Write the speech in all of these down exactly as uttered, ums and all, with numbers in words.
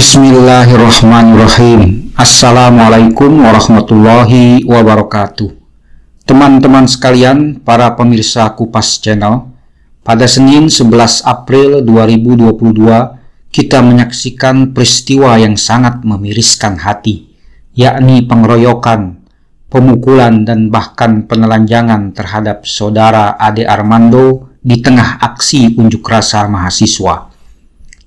Bismillahirrahmanirrahim. Assalamualaikum warahmatullahi wabarakatuh. Teman-teman sekalian, para pemirsa Kupas Channel, pada Senin sebelas April dua ribu dua puluh dua kita menyaksikan peristiwa yang sangat memiriskan hati, yakni pengeroyokan, pemukulan dan bahkan penelanjangan terhadap saudara Ade Armando di tengah aksi unjuk rasa mahasiswa.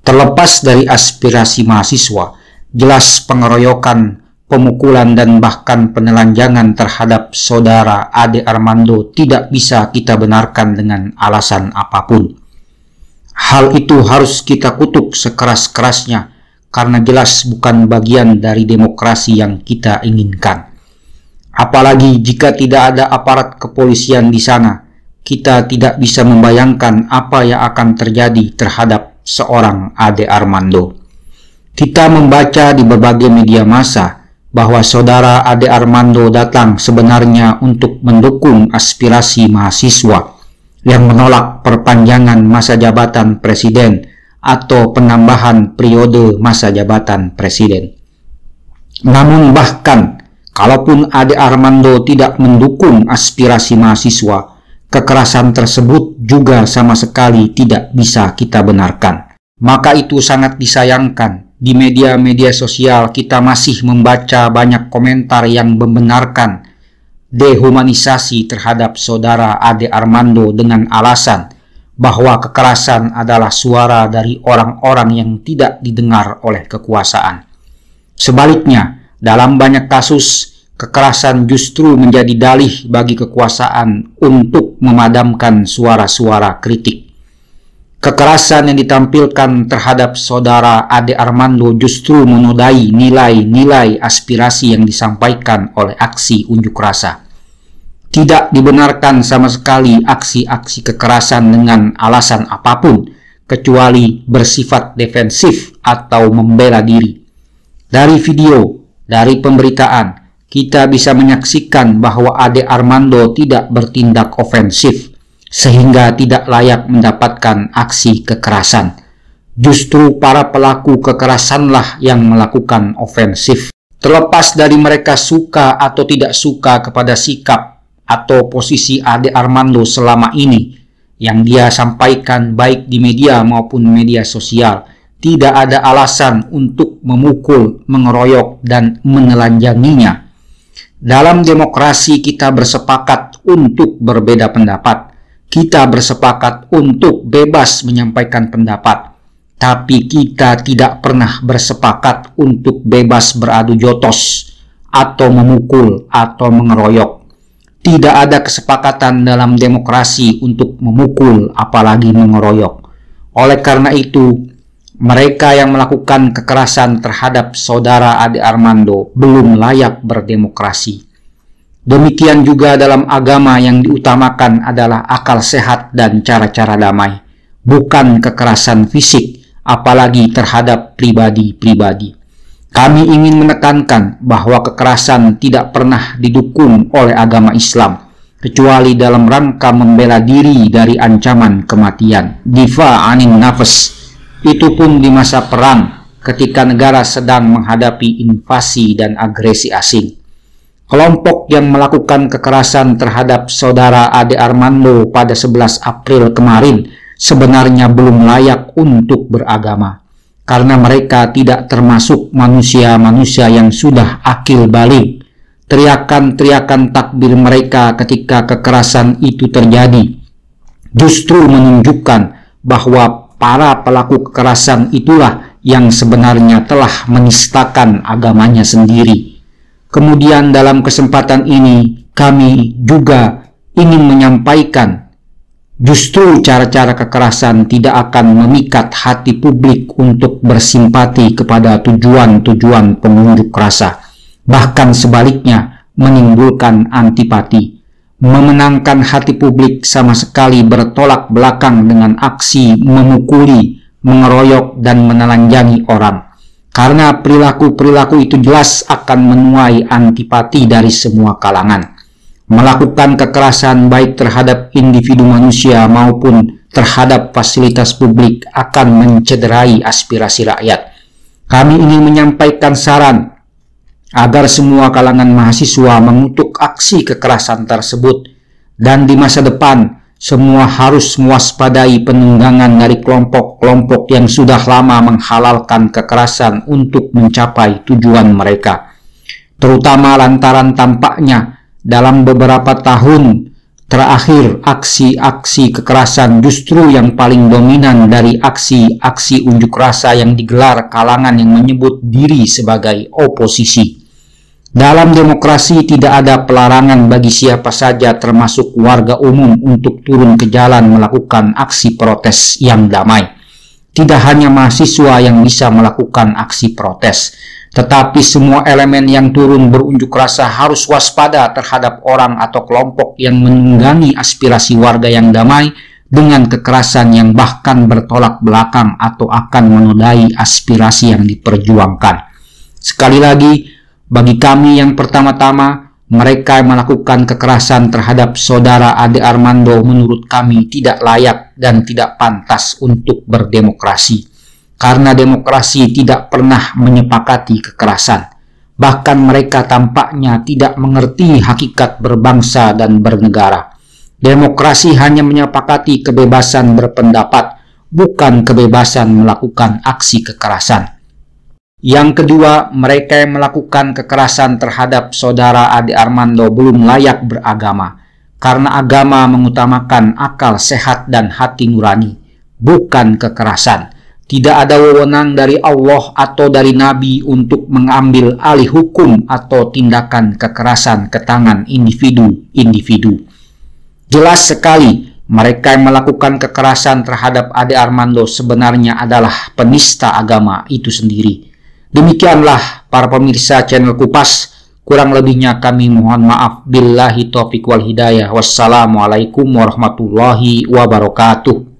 Terlepas dari aspirasi mahasiswa, jelas pengeroyokan, pemukulan, dan bahkan penelanjangan terhadap saudara Ade Armando tidak bisa kita benarkan dengan alasan apapun. Hal itu harus kita kutuk sekeras-kerasnya karena jelas bukan bagian dari demokrasi yang kita inginkan. Apalagi jika tidak ada aparat kepolisian di sana, kita tidak bisa membayangkan apa yang akan terjadi terhadap seorang Ade Armando. Kita membaca di berbagai media massa bahwa saudara Ade Armando datang sebenarnya untuk mendukung aspirasi mahasiswa yang menolak perpanjangan masa jabatan presiden atau penambahan periode masa jabatan presiden. Namun bahkan kalaupun Ade Armando tidak mendukung aspirasi mahasiswa, kekerasan tersebut juga sama sekali tidak bisa kita benarkan. Maka itu sangat disayangkan. Di media-media sosial kita masih membaca banyak komentar yang membenarkan dehumanisasi terhadap saudara Ade Armando dengan alasan bahwa kekerasan adalah suara dari orang-orang yang tidak didengar oleh kekuasaan. Sebaliknya, dalam banyak kasus, kekerasan justru menjadi dalih bagi kekuasaan untuk memadamkan suara-suara kritik. Kekerasan yang ditampilkan terhadap saudara Ade Armando justru menodai nilai-nilai aspirasi yang disampaikan oleh aksi unjuk rasa. Tidak dibenarkan sama sekali aksi-aksi kekerasan dengan alasan apapun, kecuali bersifat defensif atau membela diri. Dari video, dari pemberitaan, kita bisa menyaksikan bahwa Ade Armando tidak bertindak ofensif sehingga tidak layak mendapatkan aksi kekerasan. Justru para pelaku kekerasanlah yang melakukan ofensif. Terlepas dari mereka suka atau tidak suka kepada sikap atau posisi Ade Armando selama ini yang dia sampaikan baik di media maupun media sosial, tidak ada alasan untuk memukul, mengeroyok, dan menelanjanginya. Dalam demokrasi kita bersepakat untuk berbeda pendapat. Kita bersepakat untuk bebas menyampaikan pendapat. Tapi kita tidak pernah bersepakat untuk bebas beradu jotos atau memukul atau mengeroyok. Tidak ada kesepakatan dalam demokrasi untuk memukul apalagi mengeroyok. Oleh karena itu, mereka yang melakukan kekerasan terhadap saudara Ade Armando belum layak berdemokrasi. Demikian juga dalam agama yang diutamakan adalah akal sehat dan cara-cara damai, bukan kekerasan fisik, apalagi terhadap pribadi-pribadi. Kami ingin menekankan bahwa kekerasan tidak pernah didukung oleh agama Islam, kecuali dalam rangka membela diri dari ancaman kematian. Difa anin nafas. Itu pun di masa perang, ketika negara sedang menghadapi invasi dan agresi asing. Kelompok yang melakukan kekerasan terhadap saudara Ade Armando pada sebelas April kemarin sebenarnya belum layak untuk beragama, karena mereka tidak termasuk manusia-manusia yang sudah akil balik. Teriakan-teriakan takbir mereka ketika kekerasan itu terjadi justru menunjukkan bahwa para pelaku kekerasan itulah yang sebenarnya telah menistakan agamanya sendiri. Kemudian dalam kesempatan ini kami juga ingin menyampaikan justru cara-cara kekerasan tidak akan memikat hati publik untuk bersimpati kepada tujuan-tujuan pengunjuk rasa. Bahkan sebaliknya menimbulkan antipati. Memenangkan hati publik sama sekali bertolak belakang dengan aksi memukuli, mengeroyok, dan menelanjangi orang. Karena perilaku-perilaku itu jelas akan menuai antipati dari semua kalangan. Melakukan kekerasan baik terhadap individu manusia maupun terhadap fasilitas publik akan mencederai aspirasi rakyat. Kami ingin menyampaikan saran agar semua kalangan mahasiswa mengutuk aksi kekerasan tersebut, dan di masa depan semua harus mewaspadai penunggangan dari kelompok-kelompok yang sudah lama menghalalkan kekerasan untuk mencapai tujuan mereka, terutama lantaran tampaknya dalam beberapa tahun terakhir aksi-aksi kekerasan justru yang paling dominan dari aksi-aksi unjuk rasa yang digelar kalangan yang menyebut diri sebagai oposisi. Dalam demokrasi tidak ada pelarangan bagi siapa saja termasuk warga umum untuk turun ke jalan melakukan aksi protes yang damai. Tidak hanya mahasiswa yang bisa melakukan aksi protes, tetapi semua elemen yang turun berunjuk rasa harus waspada terhadap orang atau kelompok yang menunggangi aspirasi warga yang damai dengan kekerasan yang bahkan bertolak belakang atau akan menodai aspirasi yang diperjuangkan. Sekali lagi, bagi kami yang pertama-tama, mereka yang melakukan kekerasan terhadap saudara Ade Armando menurut kami tidak layak dan tidak pantas untuk berdemokrasi. Karena demokrasi tidak pernah menyepakati kekerasan. Bahkan mereka tampaknya tidak mengerti hakikat berbangsa dan bernegara. Demokrasi hanya menyepakati kebebasan berpendapat, bukan kebebasan melakukan aksi kekerasan. Yang kedua, mereka yang melakukan kekerasan terhadap saudara Ade Armando belum layak beragama. Karena agama mengutamakan akal sehat dan hati nurani, bukan kekerasan. Tidak ada wewenang dari Allah atau dari Nabi untuk mengambil alih hukum atau tindakan kekerasan ke tangan individu-individu. Jelas sekali, mereka yang melakukan kekerasan terhadap Ade Armando sebenarnya adalah penista agama itu sendiri. Demikianlah para pemirsa channel Kupas, kurang lebihnya kami mohon maaf. Billahi taufiq wal hidayah. Wassalamualaikum warahmatullahi wabarakatuh.